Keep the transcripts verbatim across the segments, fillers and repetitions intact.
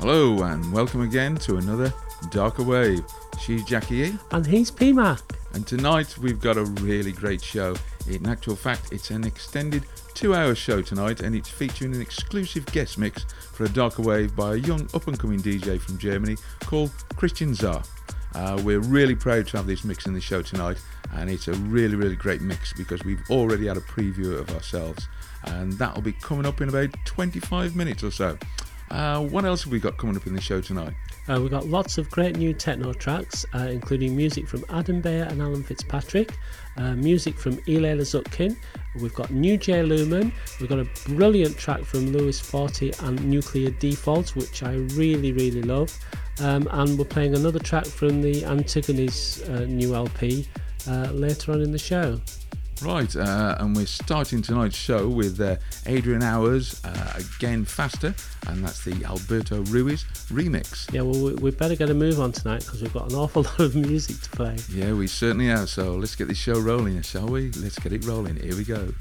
Hello and welcome again to another Darker Wave. She's Jackie-e. And he's P-Mac. And tonight we've got a really great show. In actual fact, it's an extended two-hour show tonight, and it's featuring an exclusive guest mix for A Darker Wave by a young up-and-coming D J from Germany called Christian Zah. Uh, we're really proud to have this mix in the show tonight, and it's a really, really great mix because we've already had a preview of ourselves, and that'll be coming up in about twenty-five minutes or so. Uh, what else have we got coming up in the show tonight? Uh, we've got lots of great new techno tracks, uh, including music from Adam Beyer and Alan Fitzpatrick, uh, music from Elay Lazutkin, we've got new Jay Lumen, we've got a brilliant track from Lewis Fautzi and Nuclear Defaults, which I really, really love, um, and we're playing another track from the Antigone's uh, new L P uh, later on in the show. Right, uh, and we're starting tonight's show with uh, Adrian Hour's uh, Again Faster, and that's the Alberto Ruiz remix. Yeah, well, we'd better get a move on tonight because we've got an awful lot of music to play. Yeah, we certainly are, so let's get this show rolling, shall we? Let's get it rolling. Here we go.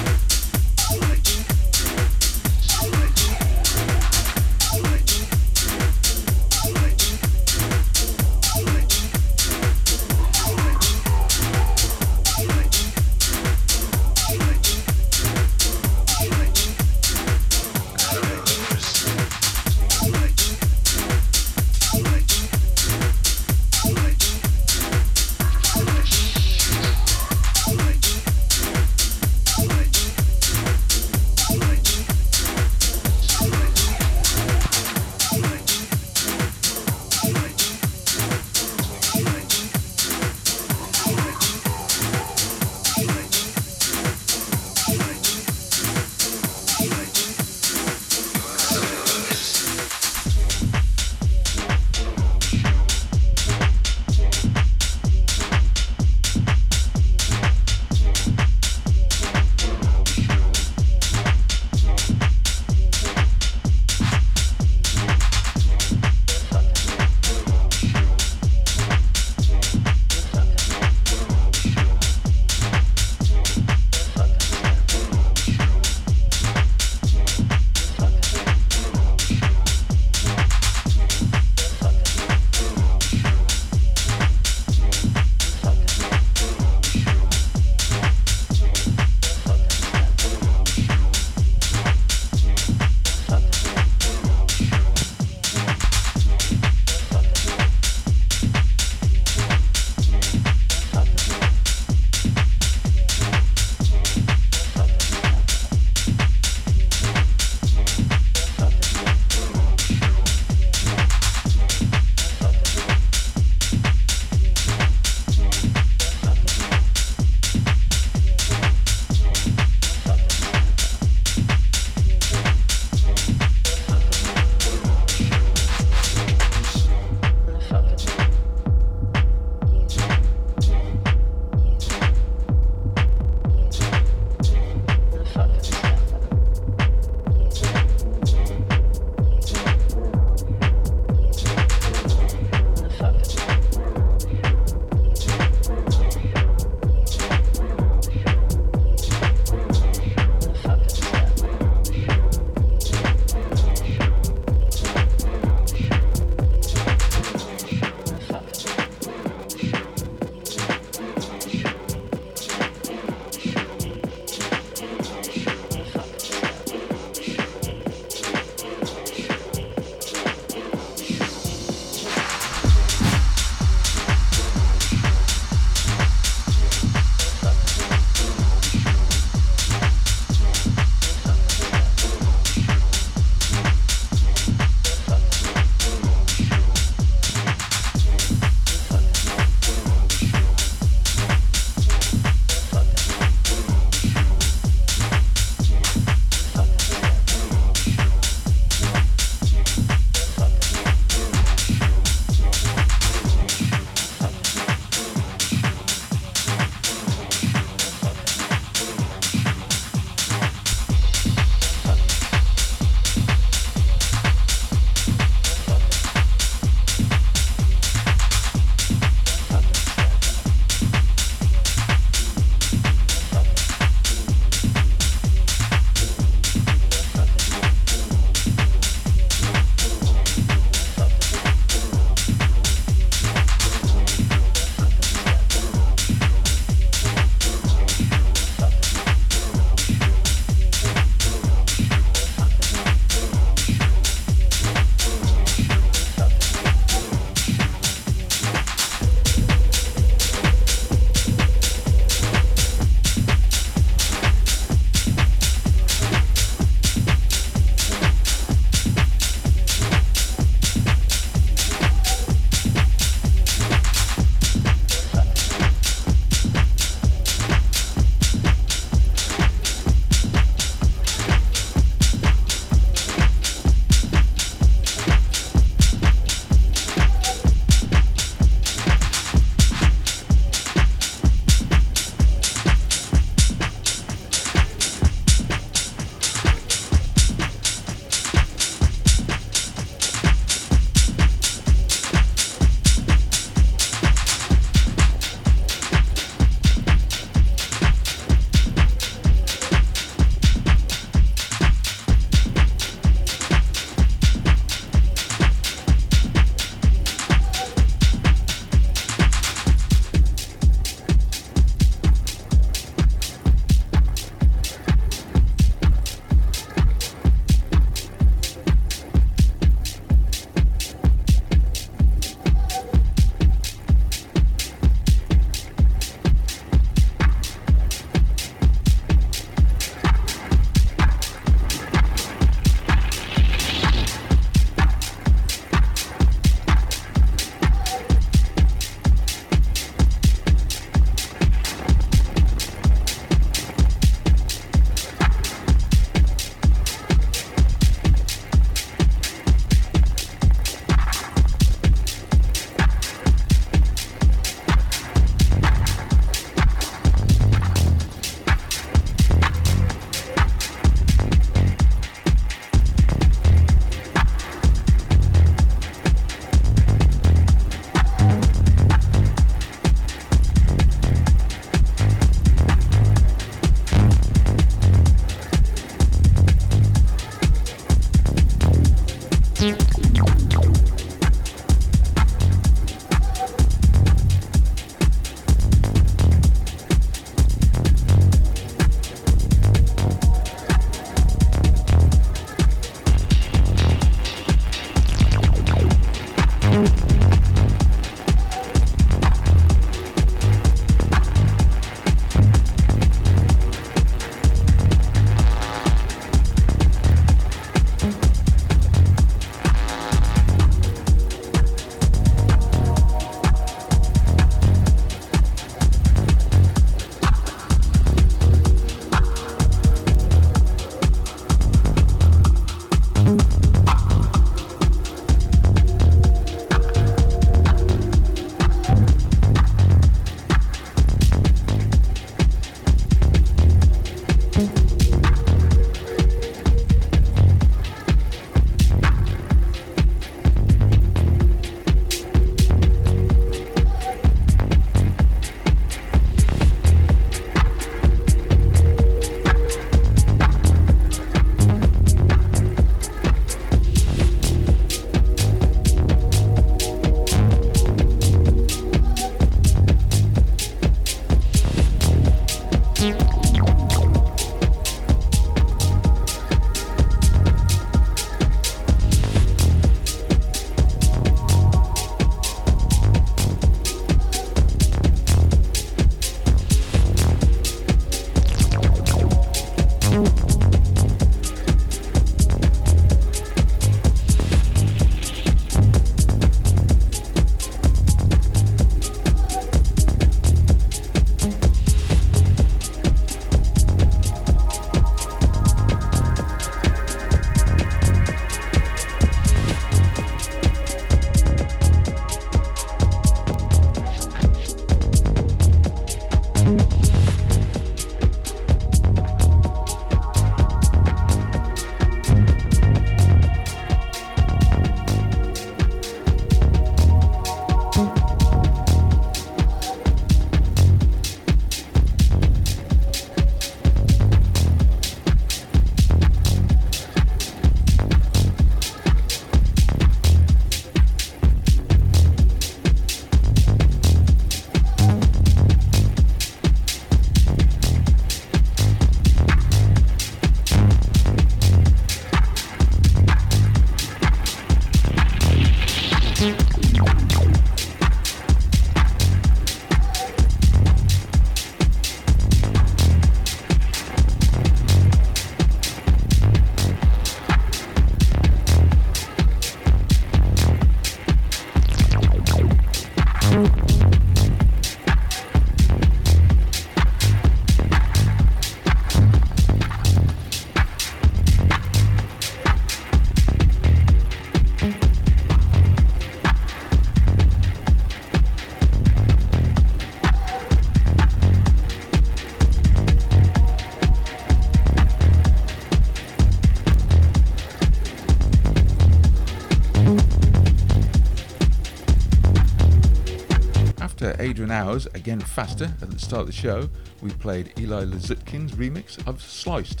Adrian Hour's Again Faster at the start of the show, we played Elay Lazutkin's remix of Sliced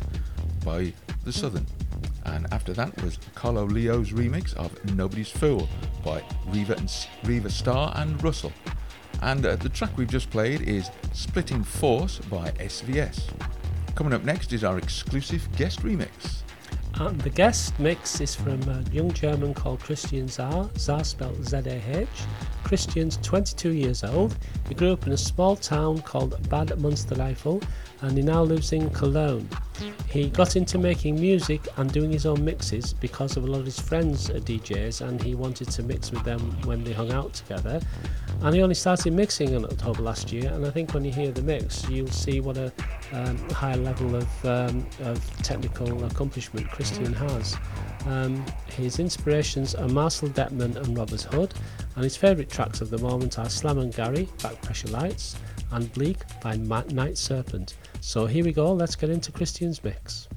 by The Southern. And after that was Carlo Leo's remix of Nobody's Fool by Riva, and, Riva Starr and Russell. And uh, the track we've just played is Splitting Force by S V S. Coming up next is our exclusive guest remix. And the guest mix is from a young German called Christian Zah, Zah spelled Z A H. Christian's twenty-two years old. He grew up in a small town called Bad Münstereifel and he now lives in Cologne. He got into making music and doing his own mixes because of a lot of his friends are D Js and he wanted to mix with them when they hung out together. And he only started mixing in October last year, and I think when you hear the mix you'll see what a um, high level of, um, of technical accomplishment Christian has. Um, his inspirations are Marcel Deppman and Robert Hood, and his favourite tracks of the moment are Slam and Gary, Back Pressure Lights, and Bleak by Midnight Serpent. So here we go, let's get into Christian's mix.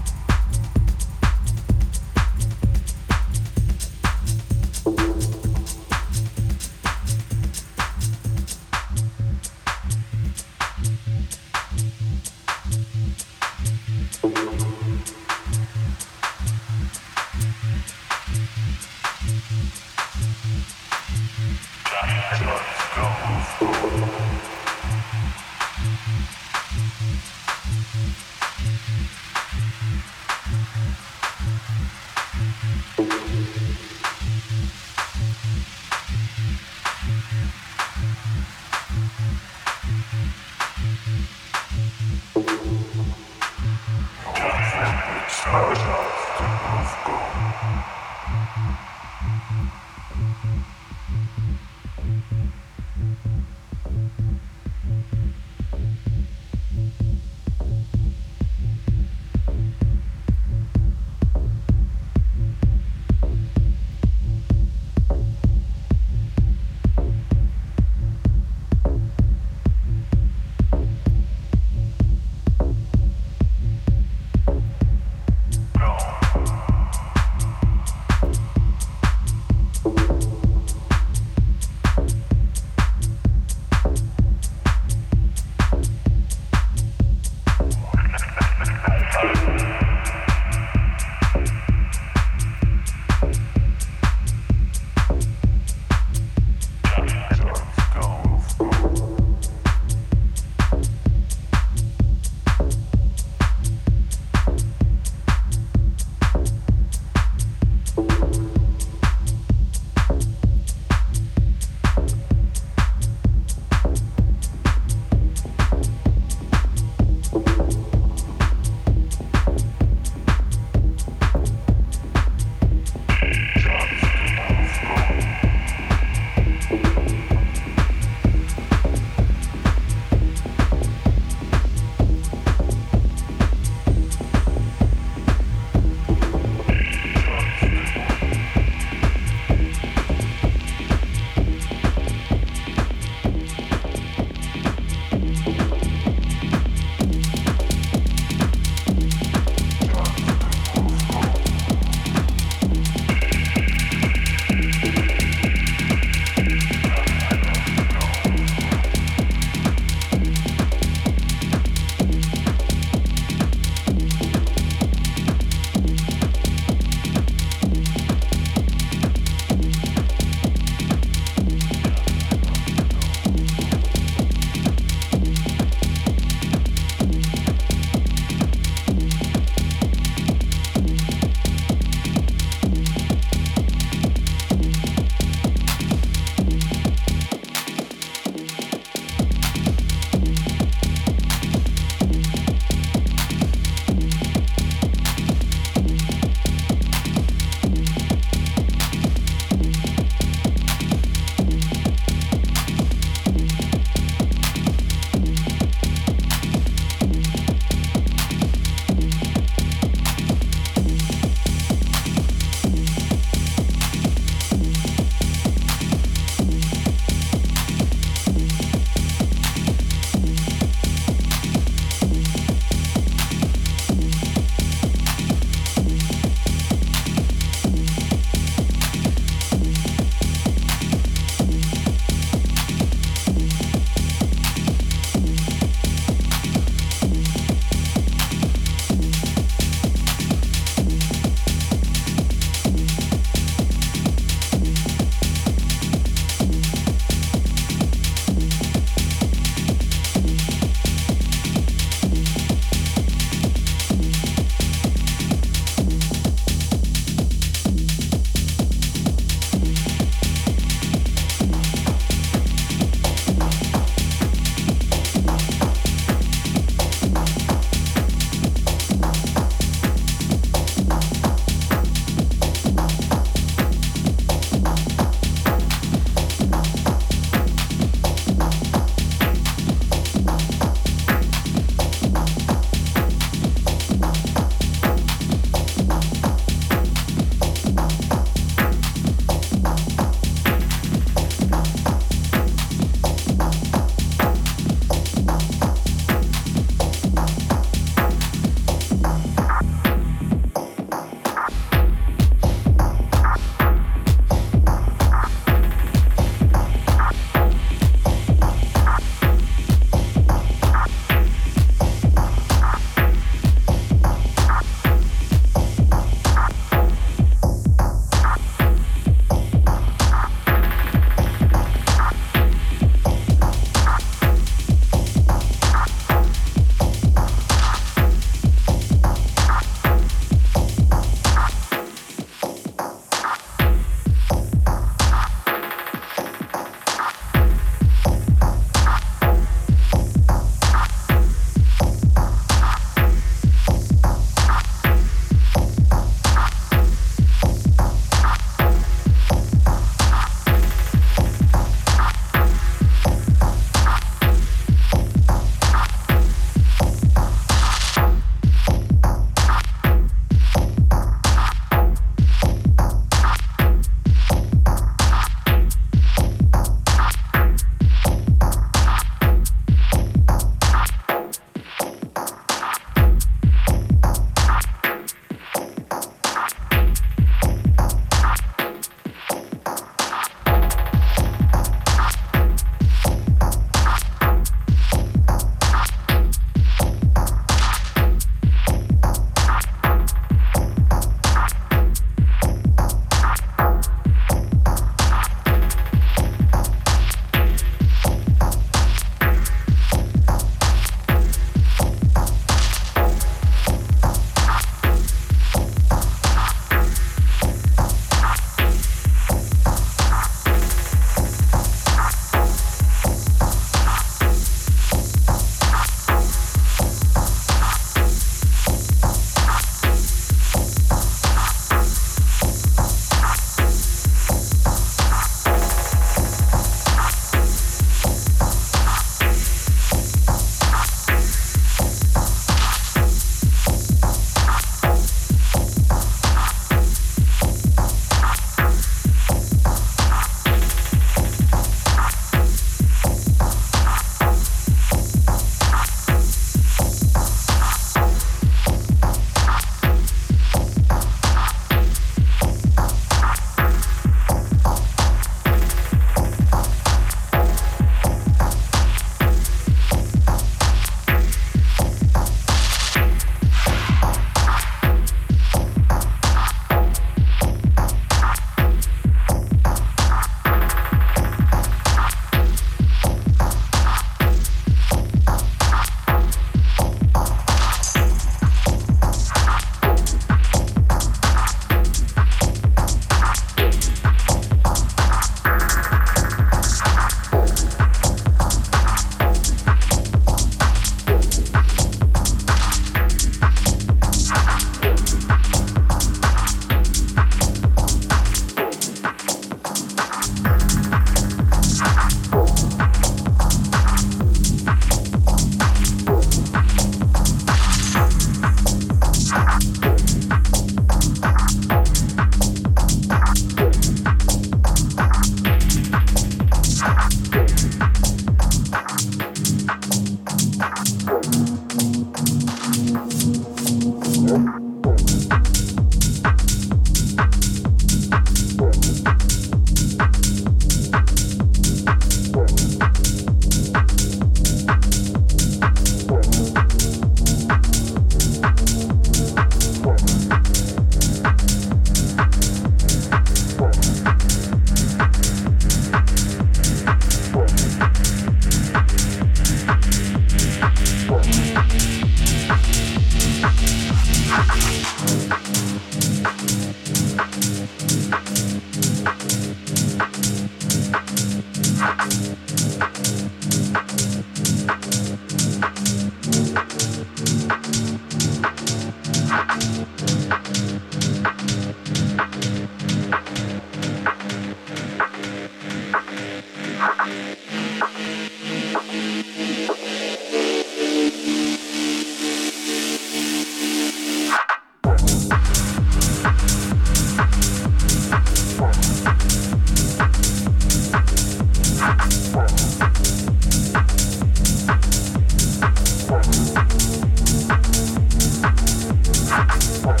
What?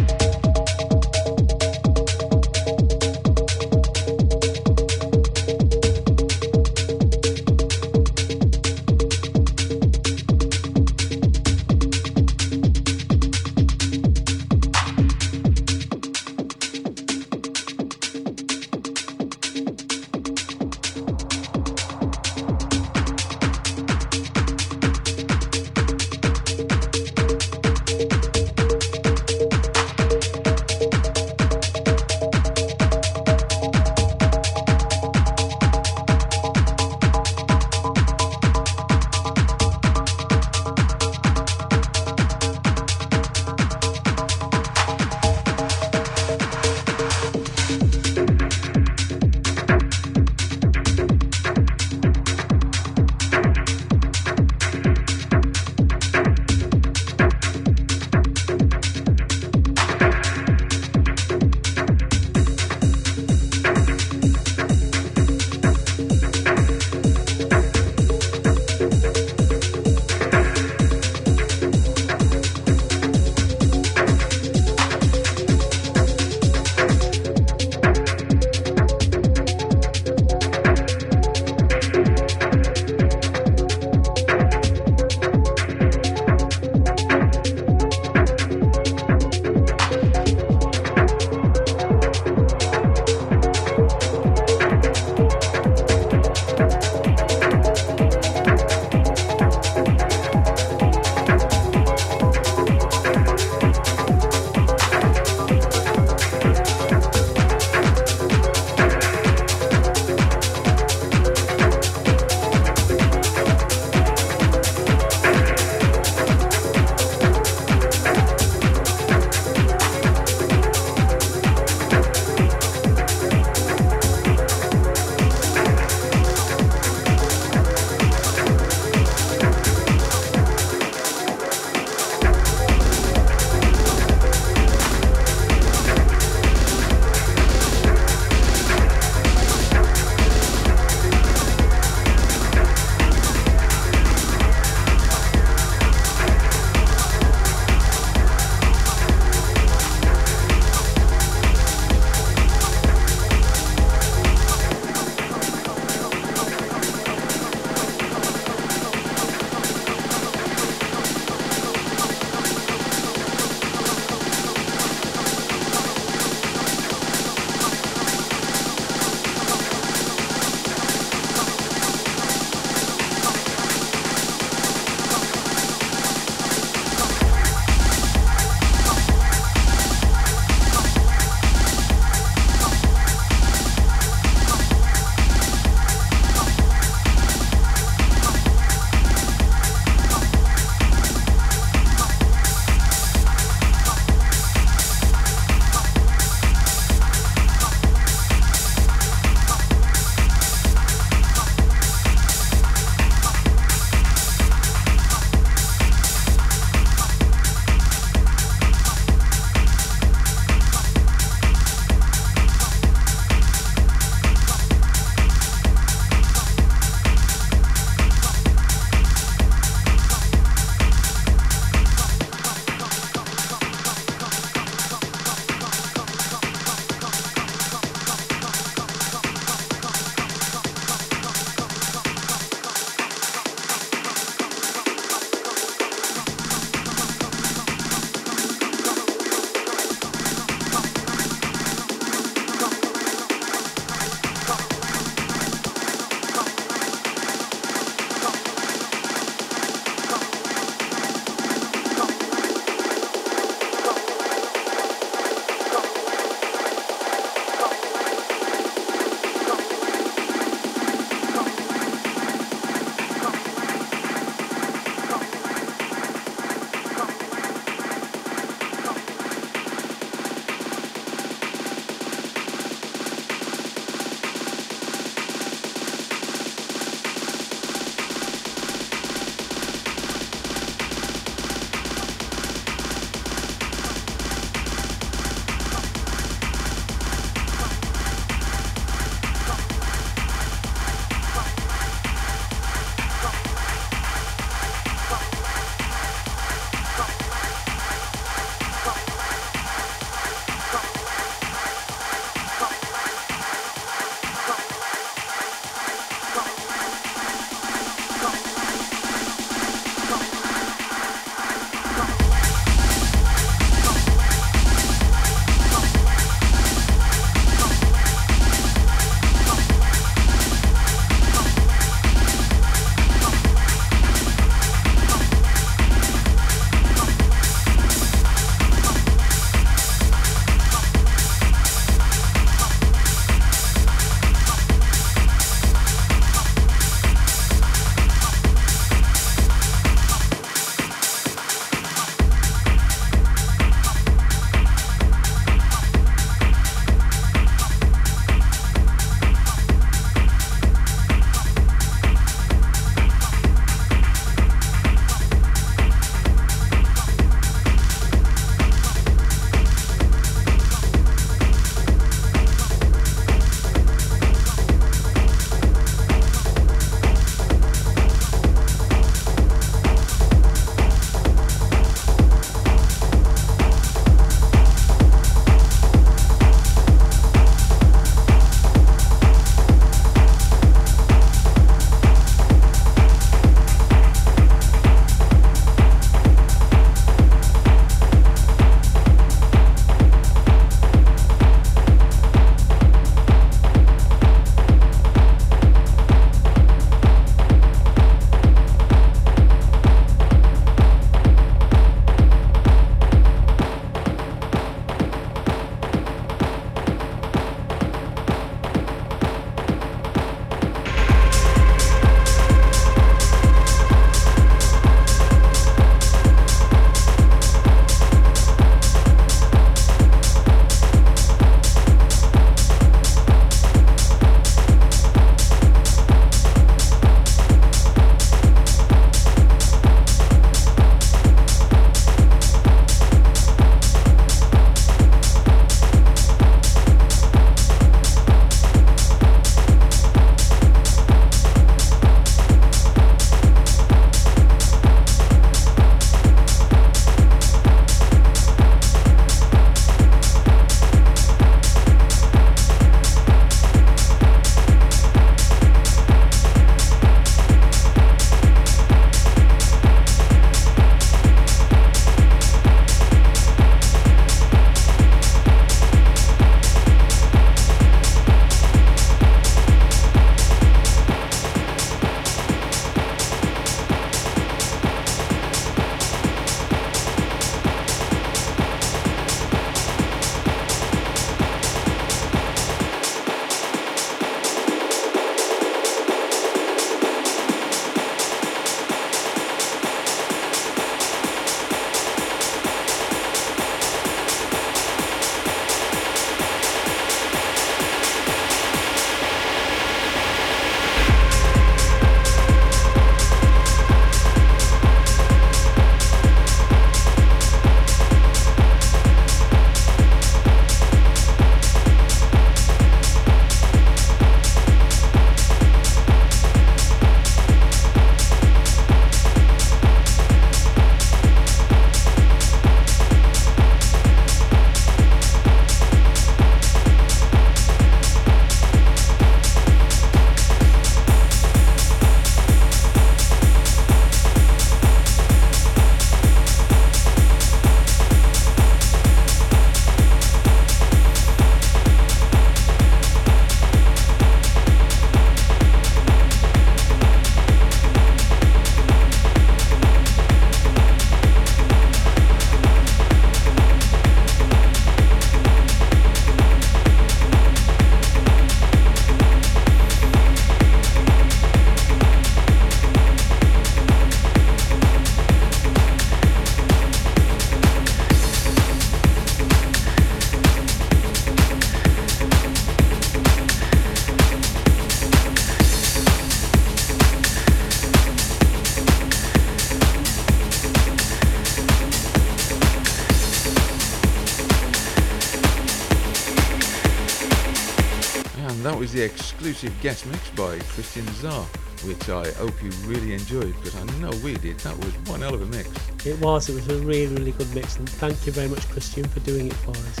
was the exclusive guest mix by Christian Zah, which I hope you really enjoyed, because I know we did. That was one hell of a mix. It was. It was a really, really good mix, and thank you very much, Christian, for doing it for us.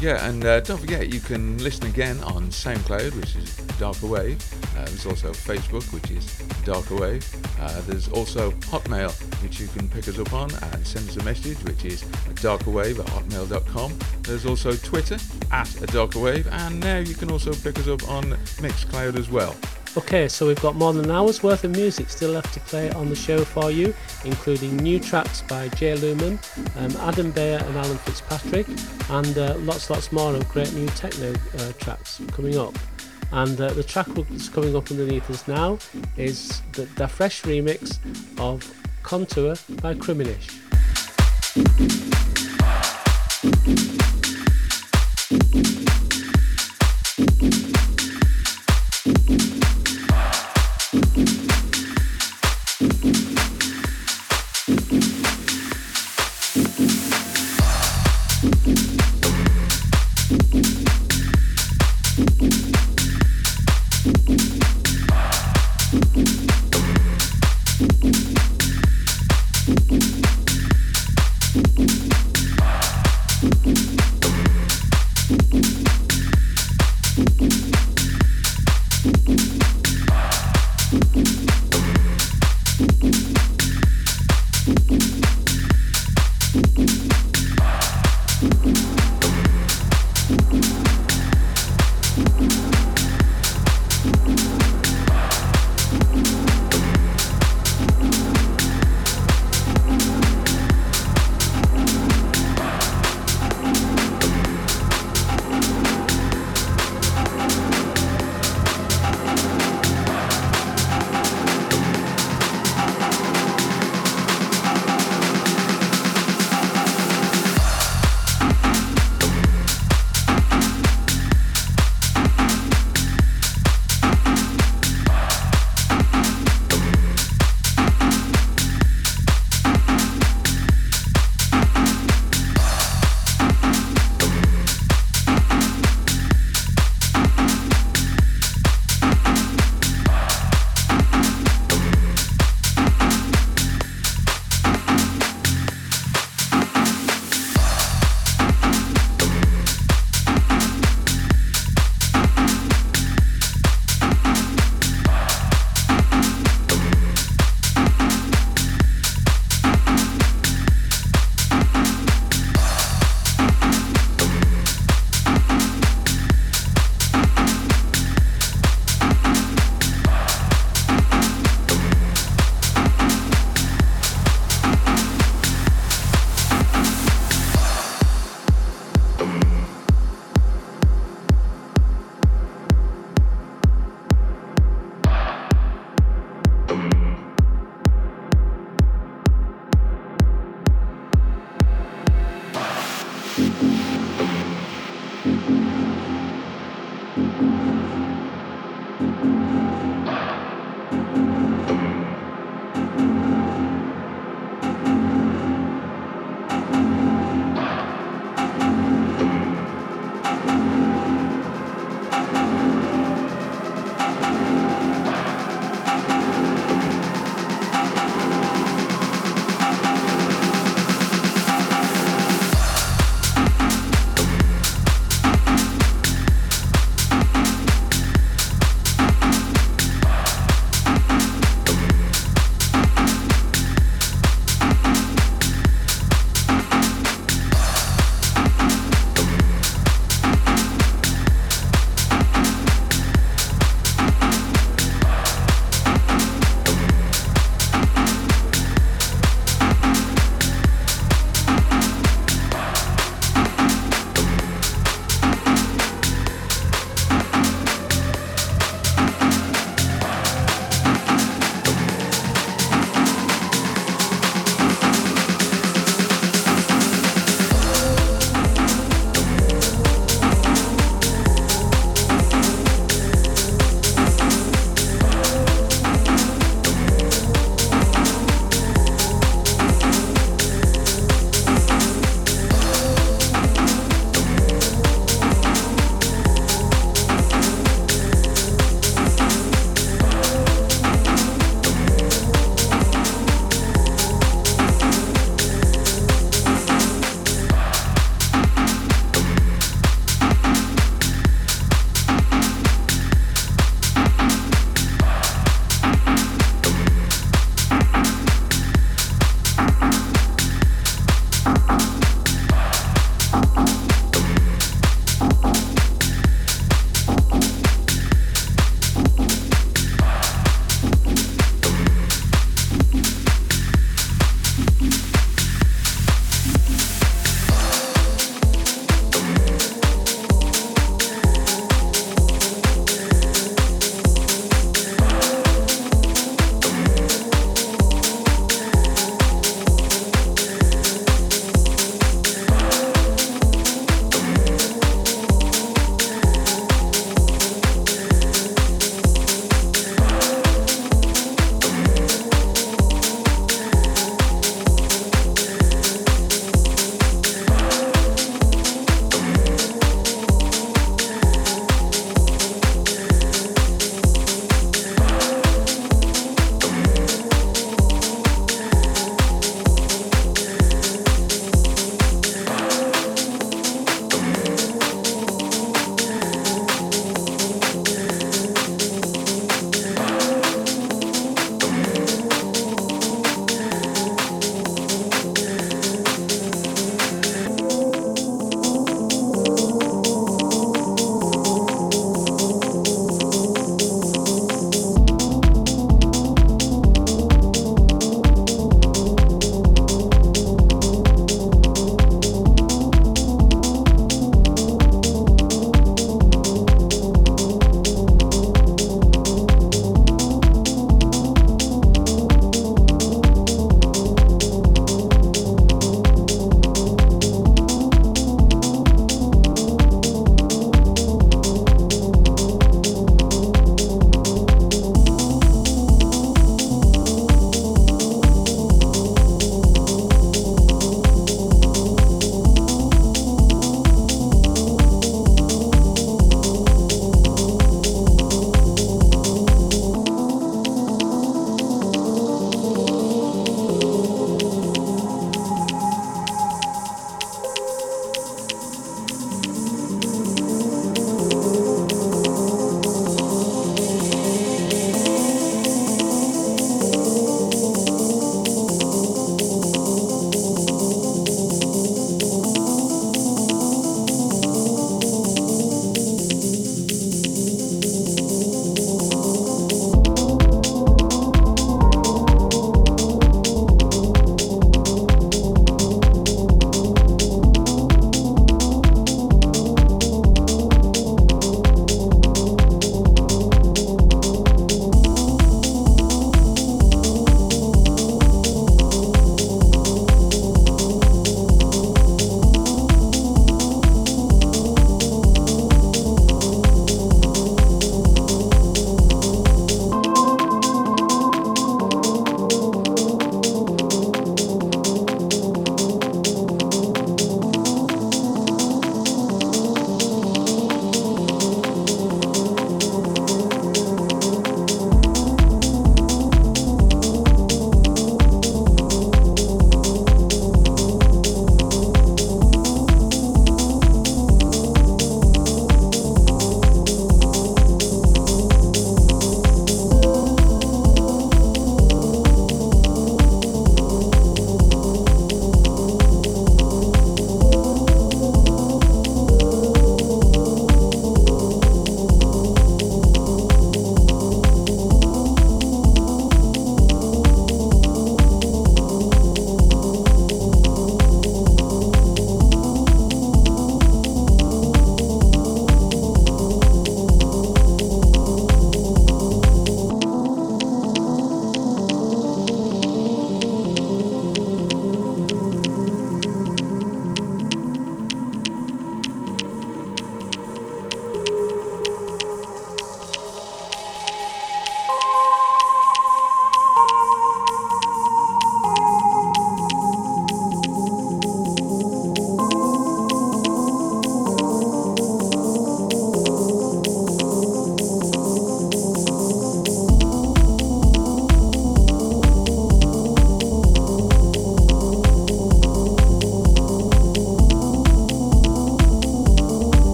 Yeah, and uh, don't forget, you can listen again on SoundCloud, which is Darker Wave. Uh, there's also Facebook, which is Darker Wave. Uh, there's also Hotmail, which you can pick us up on and send us a message, which is darkerwave at hotmail dot com. There's also Twitter, at darkerwave, and now you can also pick us up on Mixcloud as well. Okay, so we've got more than an hour's worth of music still left to play on the show for you, including new tracks by Jay Lumen, um, Adam Beyer and Alan Fitzpatrick, and uh, lots, lots more of great new techno uh, tracks coming up. And uh, the track that's coming up underneath us now is the, the fresh remix of Contour by Kriminish. Thank you.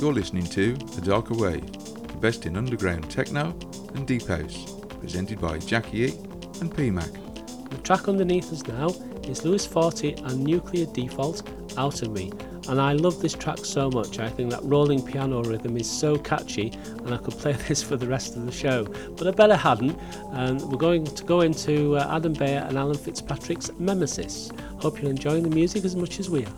You're listening to A Darker Wave, the best in underground techno and deep house, presented by Jackie-e and P-Mac. The track underneath us now is Lewis Fautzi and Nuclear Defaults, Out of Me. And I love this track so much. I think that rolling piano rhythm is so catchy and I could play this for the rest of the show, but I bet I hadn't. And we're going to go into uh, Adam Beyer and Alan Fitzpatrick's Memesis. Hope you're enjoying the music as much as we are.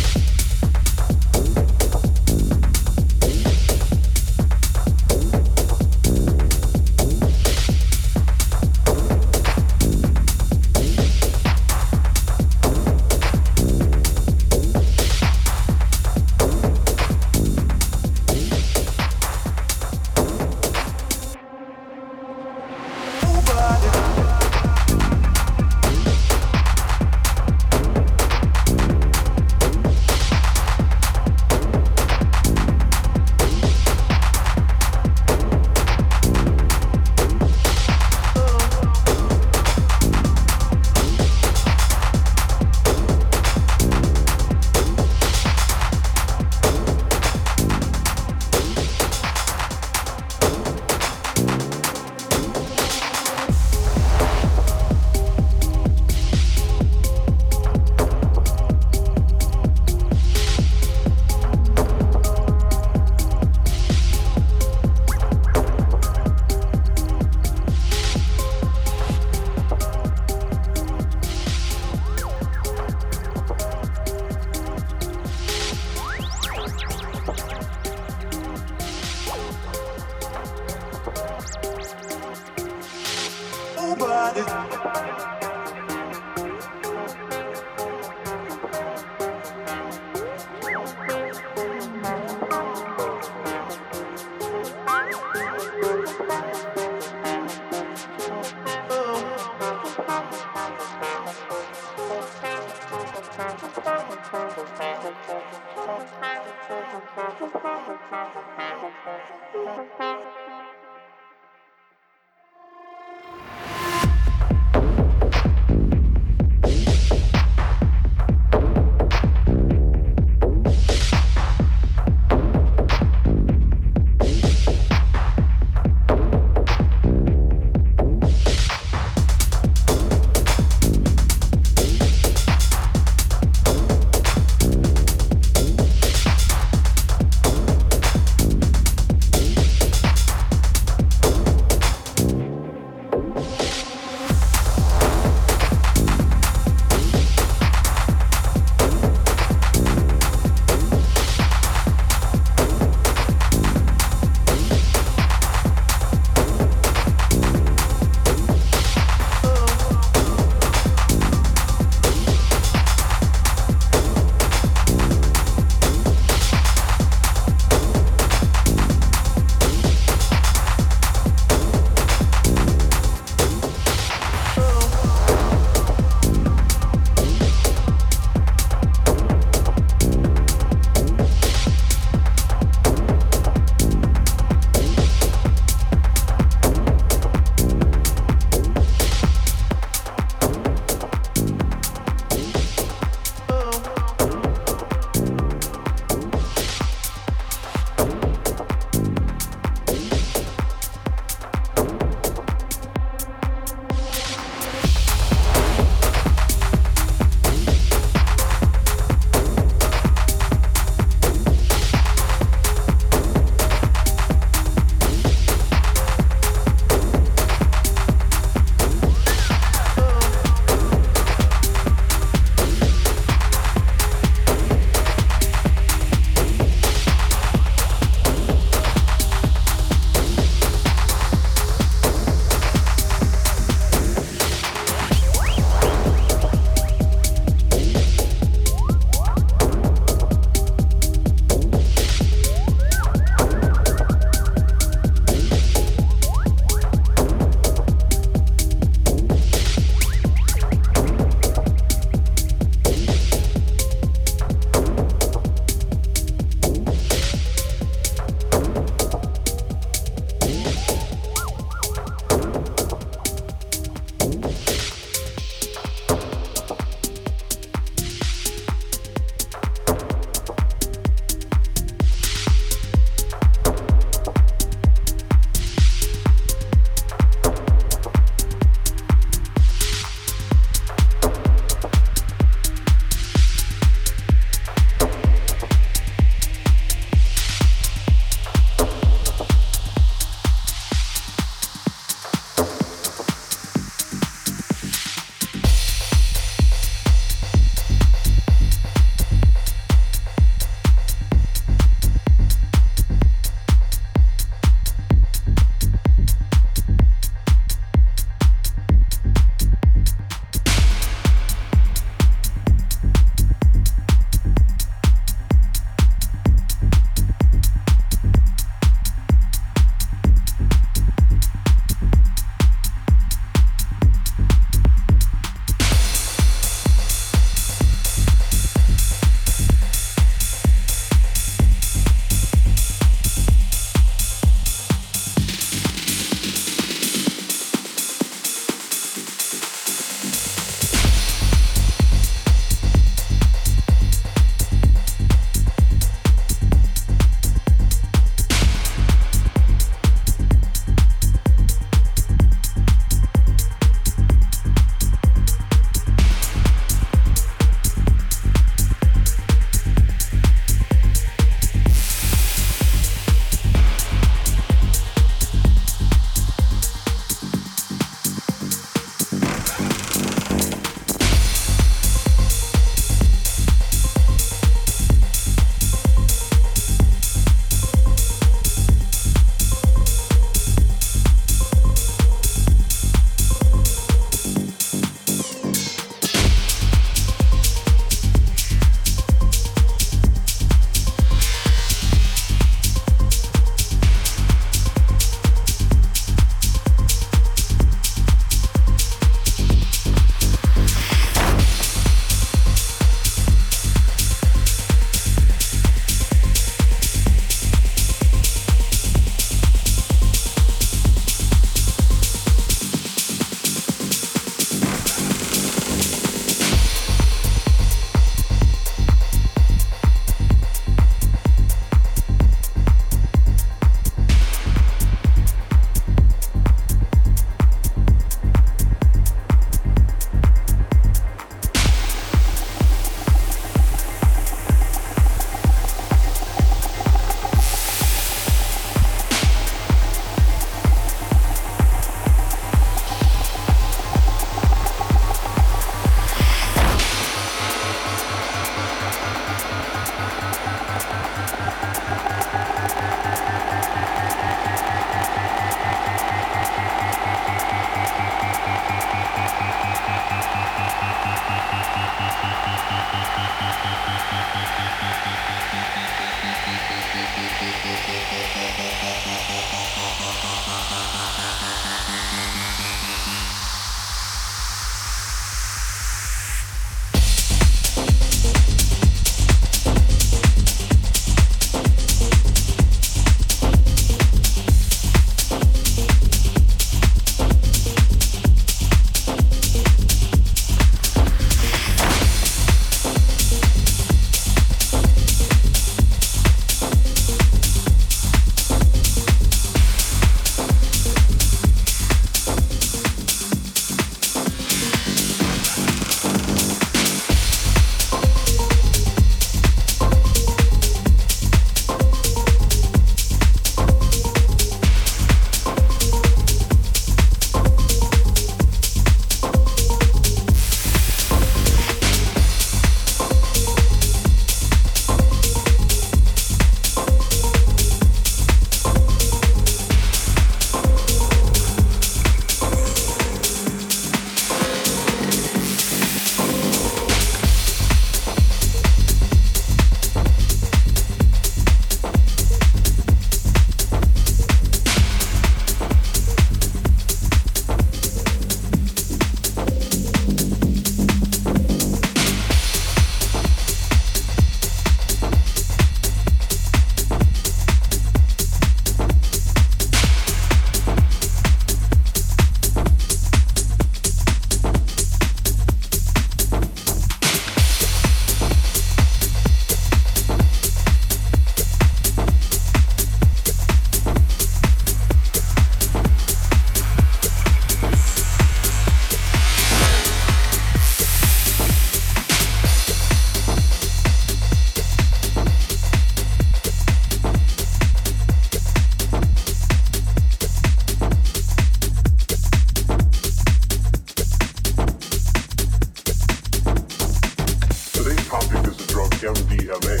M D M A,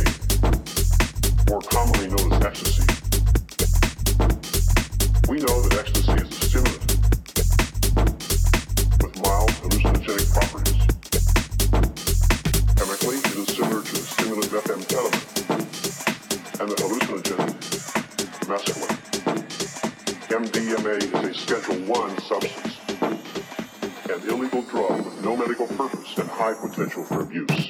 more commonly known as ecstasy. We know that ecstasy is a stimulant with mild hallucinogenic properties. Chemically, it is similar to the stimulant methamphetamine and the hallucinogenic mescaline. M D M A is a Schedule one substance, an illegal drug with no medical purpose and high potential for abuse.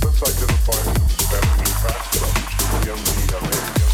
Let's identify some Spanish facts about M D M A.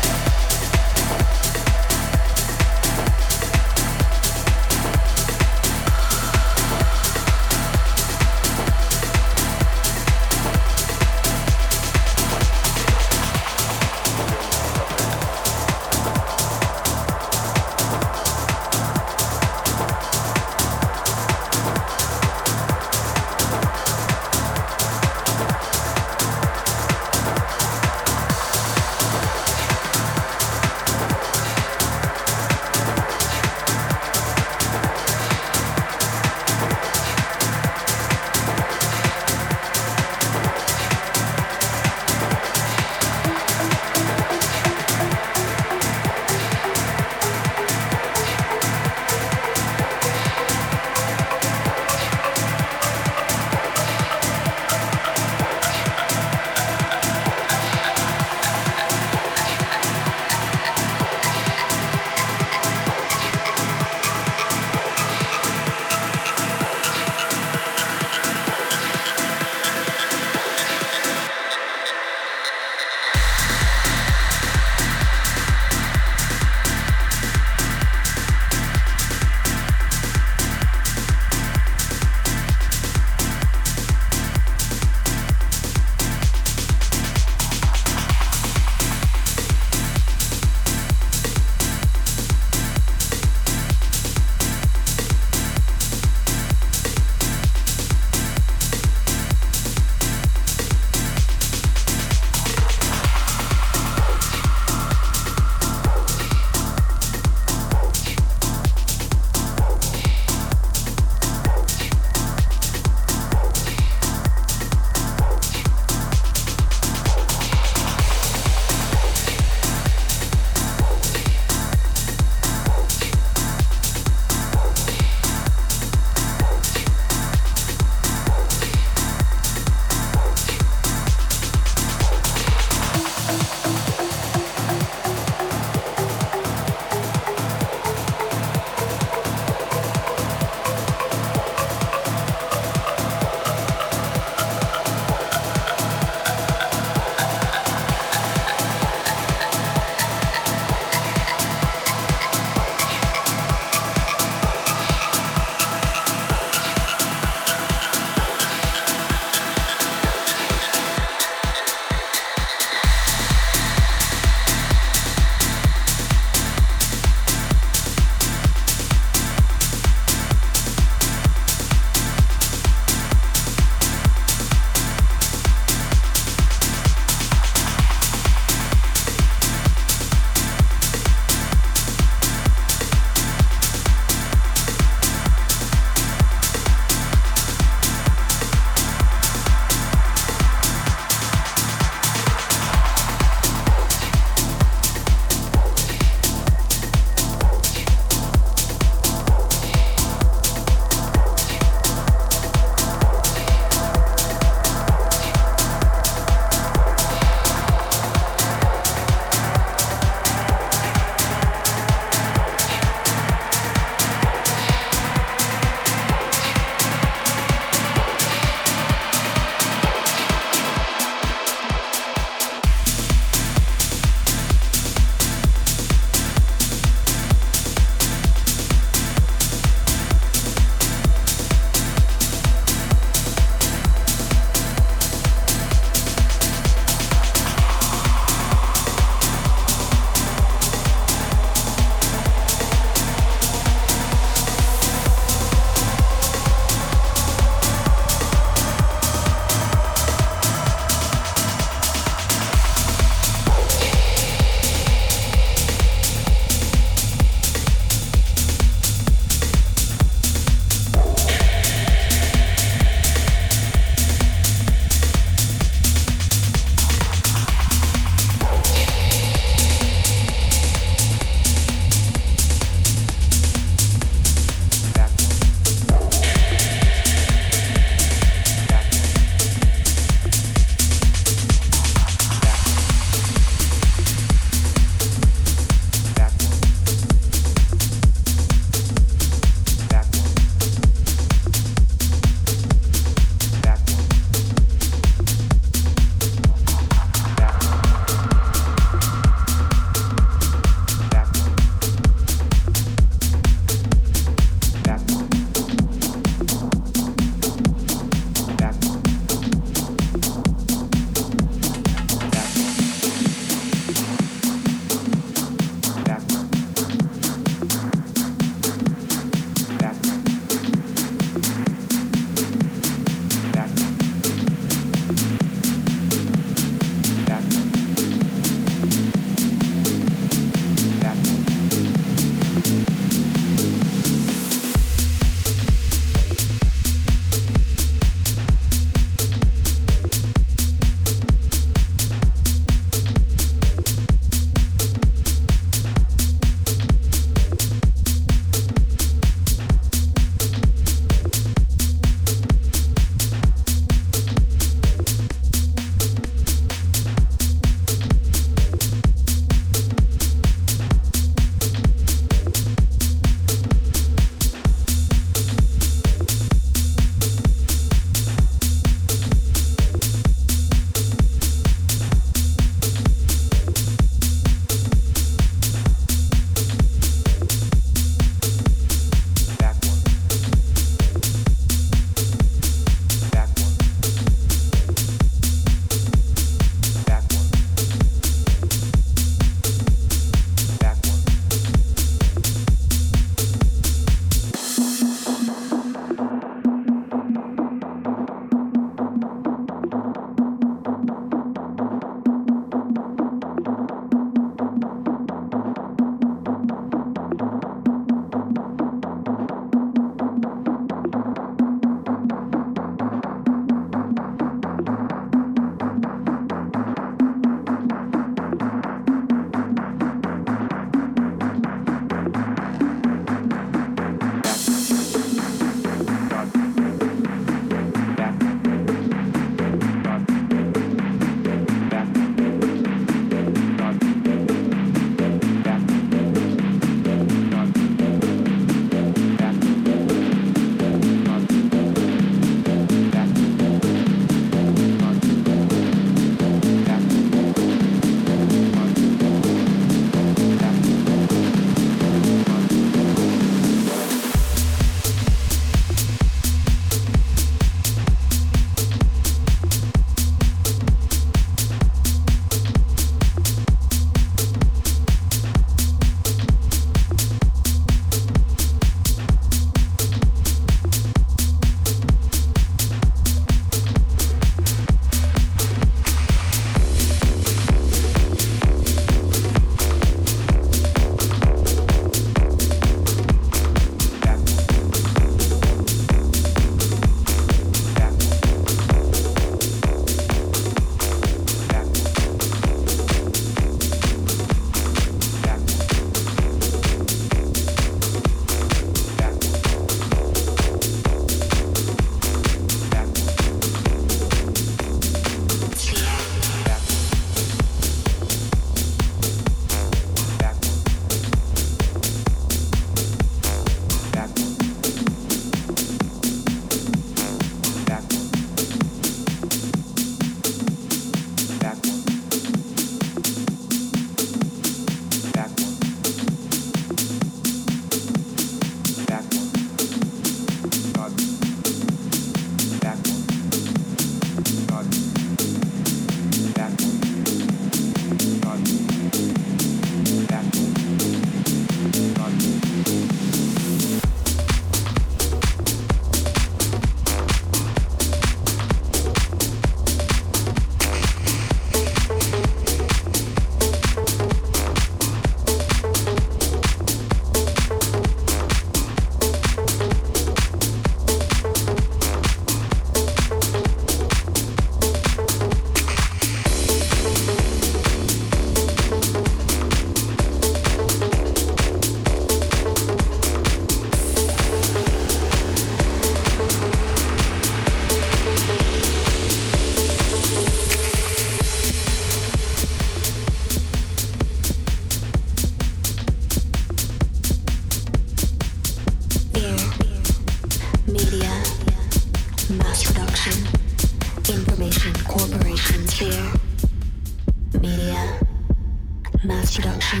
mass production,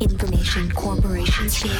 information corporation sphere.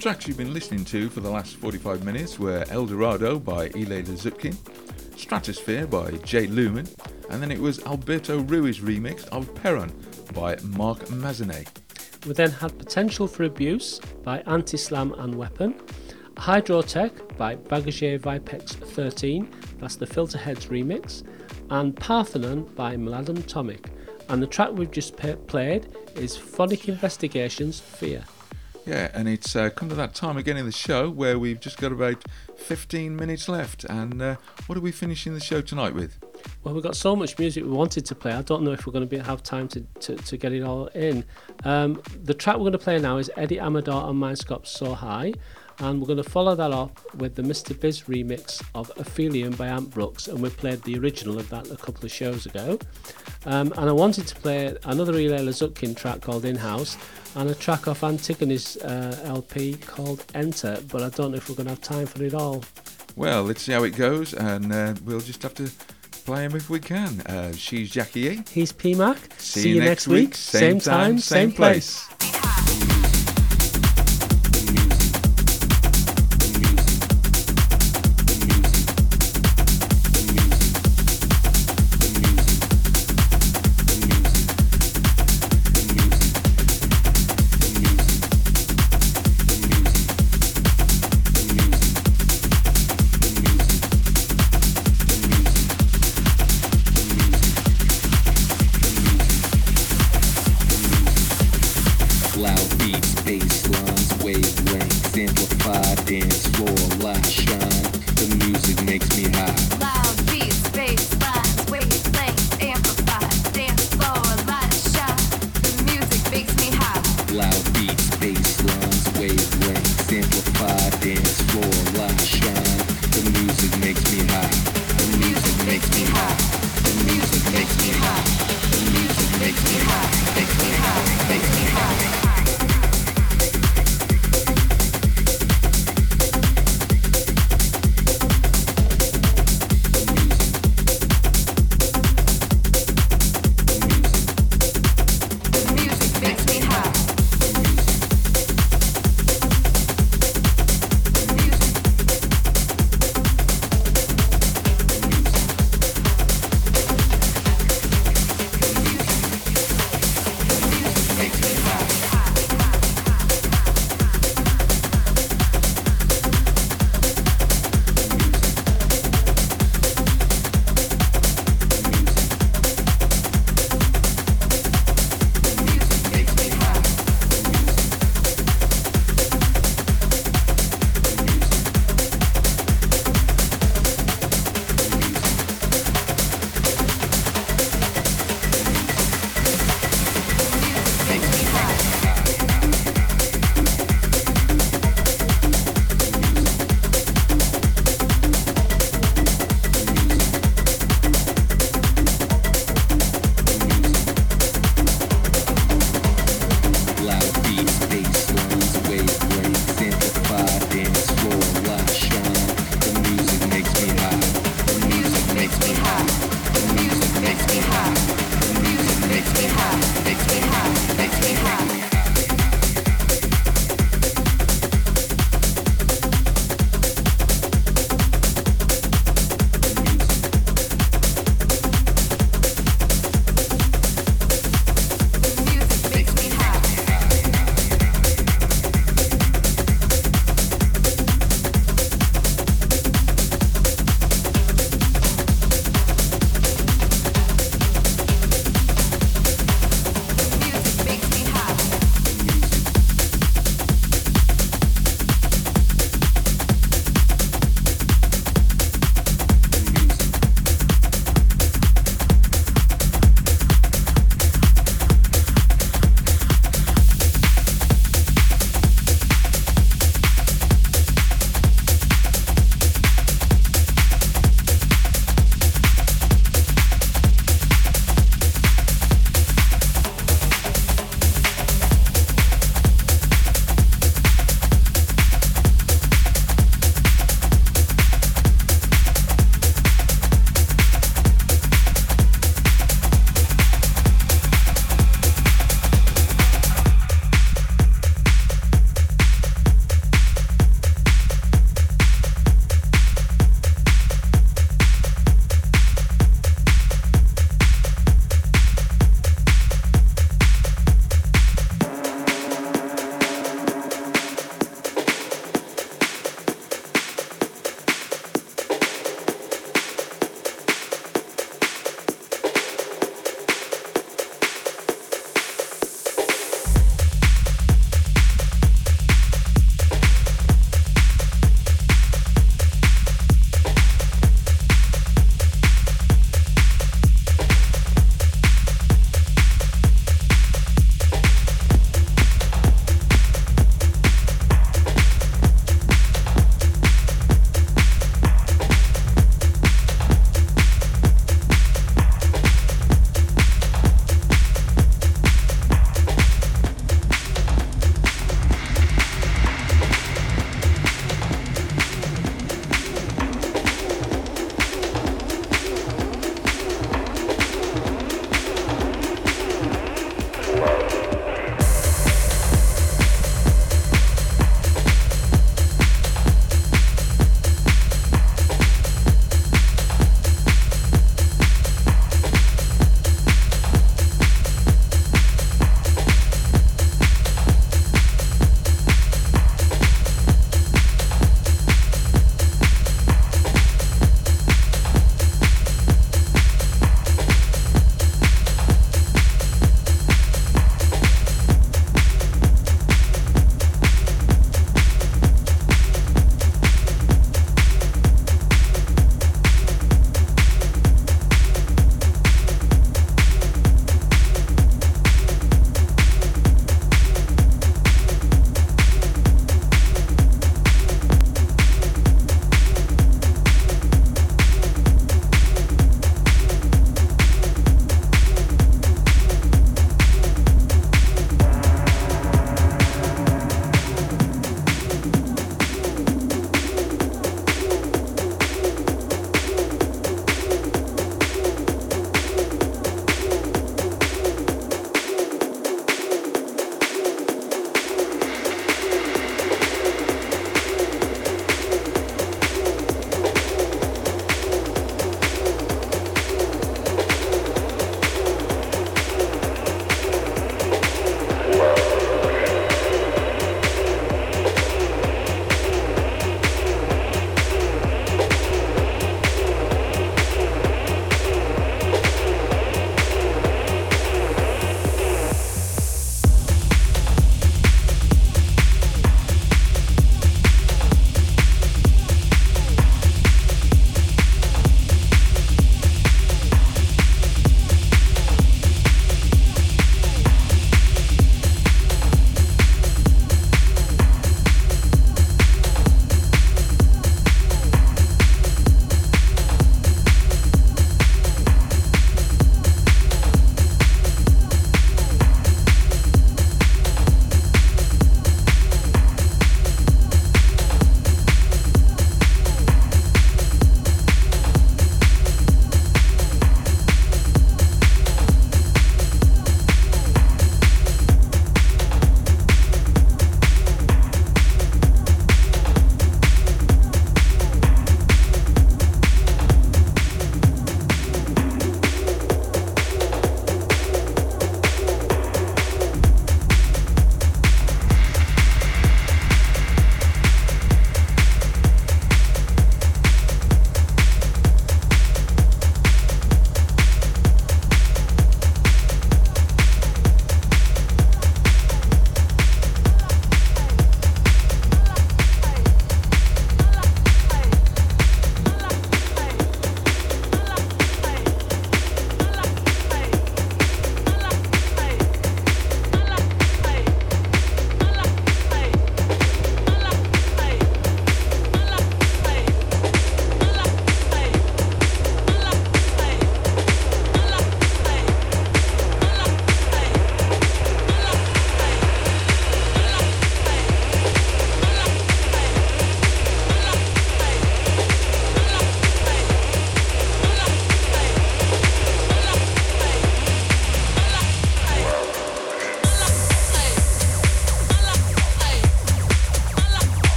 tracks you've been listening to for the last forty-five minutes were El Dorado by Elay Lazutkin, Stratosphere by Jay Lumen, and then it was Alberto Ruiz remix of Perron by Marc Mazanet. We then had Potential for Abuse by Anti-Slam and Weapon, Hydrotech by Bagagier Vipex thirteen, that's the Filterheads remix, and Parthenon by Mladen Tomic. And the track we've just pe- played is Phonic Investigations Fear. Yeah, and it's uh, come to that time again in the show where we've just got about fifteen minutes left. And uh, what are we finishing the show tonight with? Well, we've got so much music we wanted to play. I don't know if we're going to be, have time to, to, to get it all in. Um, the track we're going to play now is Eddie Amador and Mindscope's So High. And we're going to follow that up with the Mister Biz remix of Aphelion by Ant Brooks. And we played the original of that a couple of shows ago. Um, and I wanted to play another Elay Lazutkin track called In-House and a track off Antigone's uh, L P called Enter. But I don't know if we're going to have time for it all. Well, let's see how it goes. And uh, we'll just have to play him if we can. Uh, she's Jackie-e. He's P-Mac. See, see you, you next week. week. Same, same time, time, same place. place.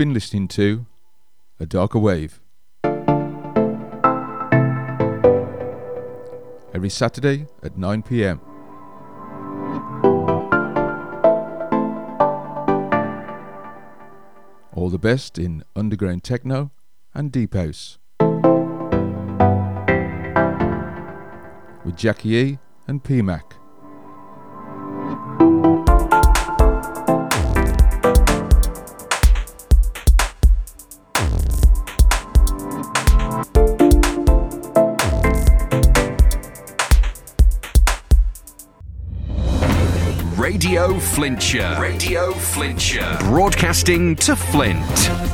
been listening to A Darker Wave. Every Saturday at nine p.m. All the best in underground techno and deep house. With Jackie-e and P-Mac. Radio Flintshire. Radio Flintshire. Broadcasting to Flint.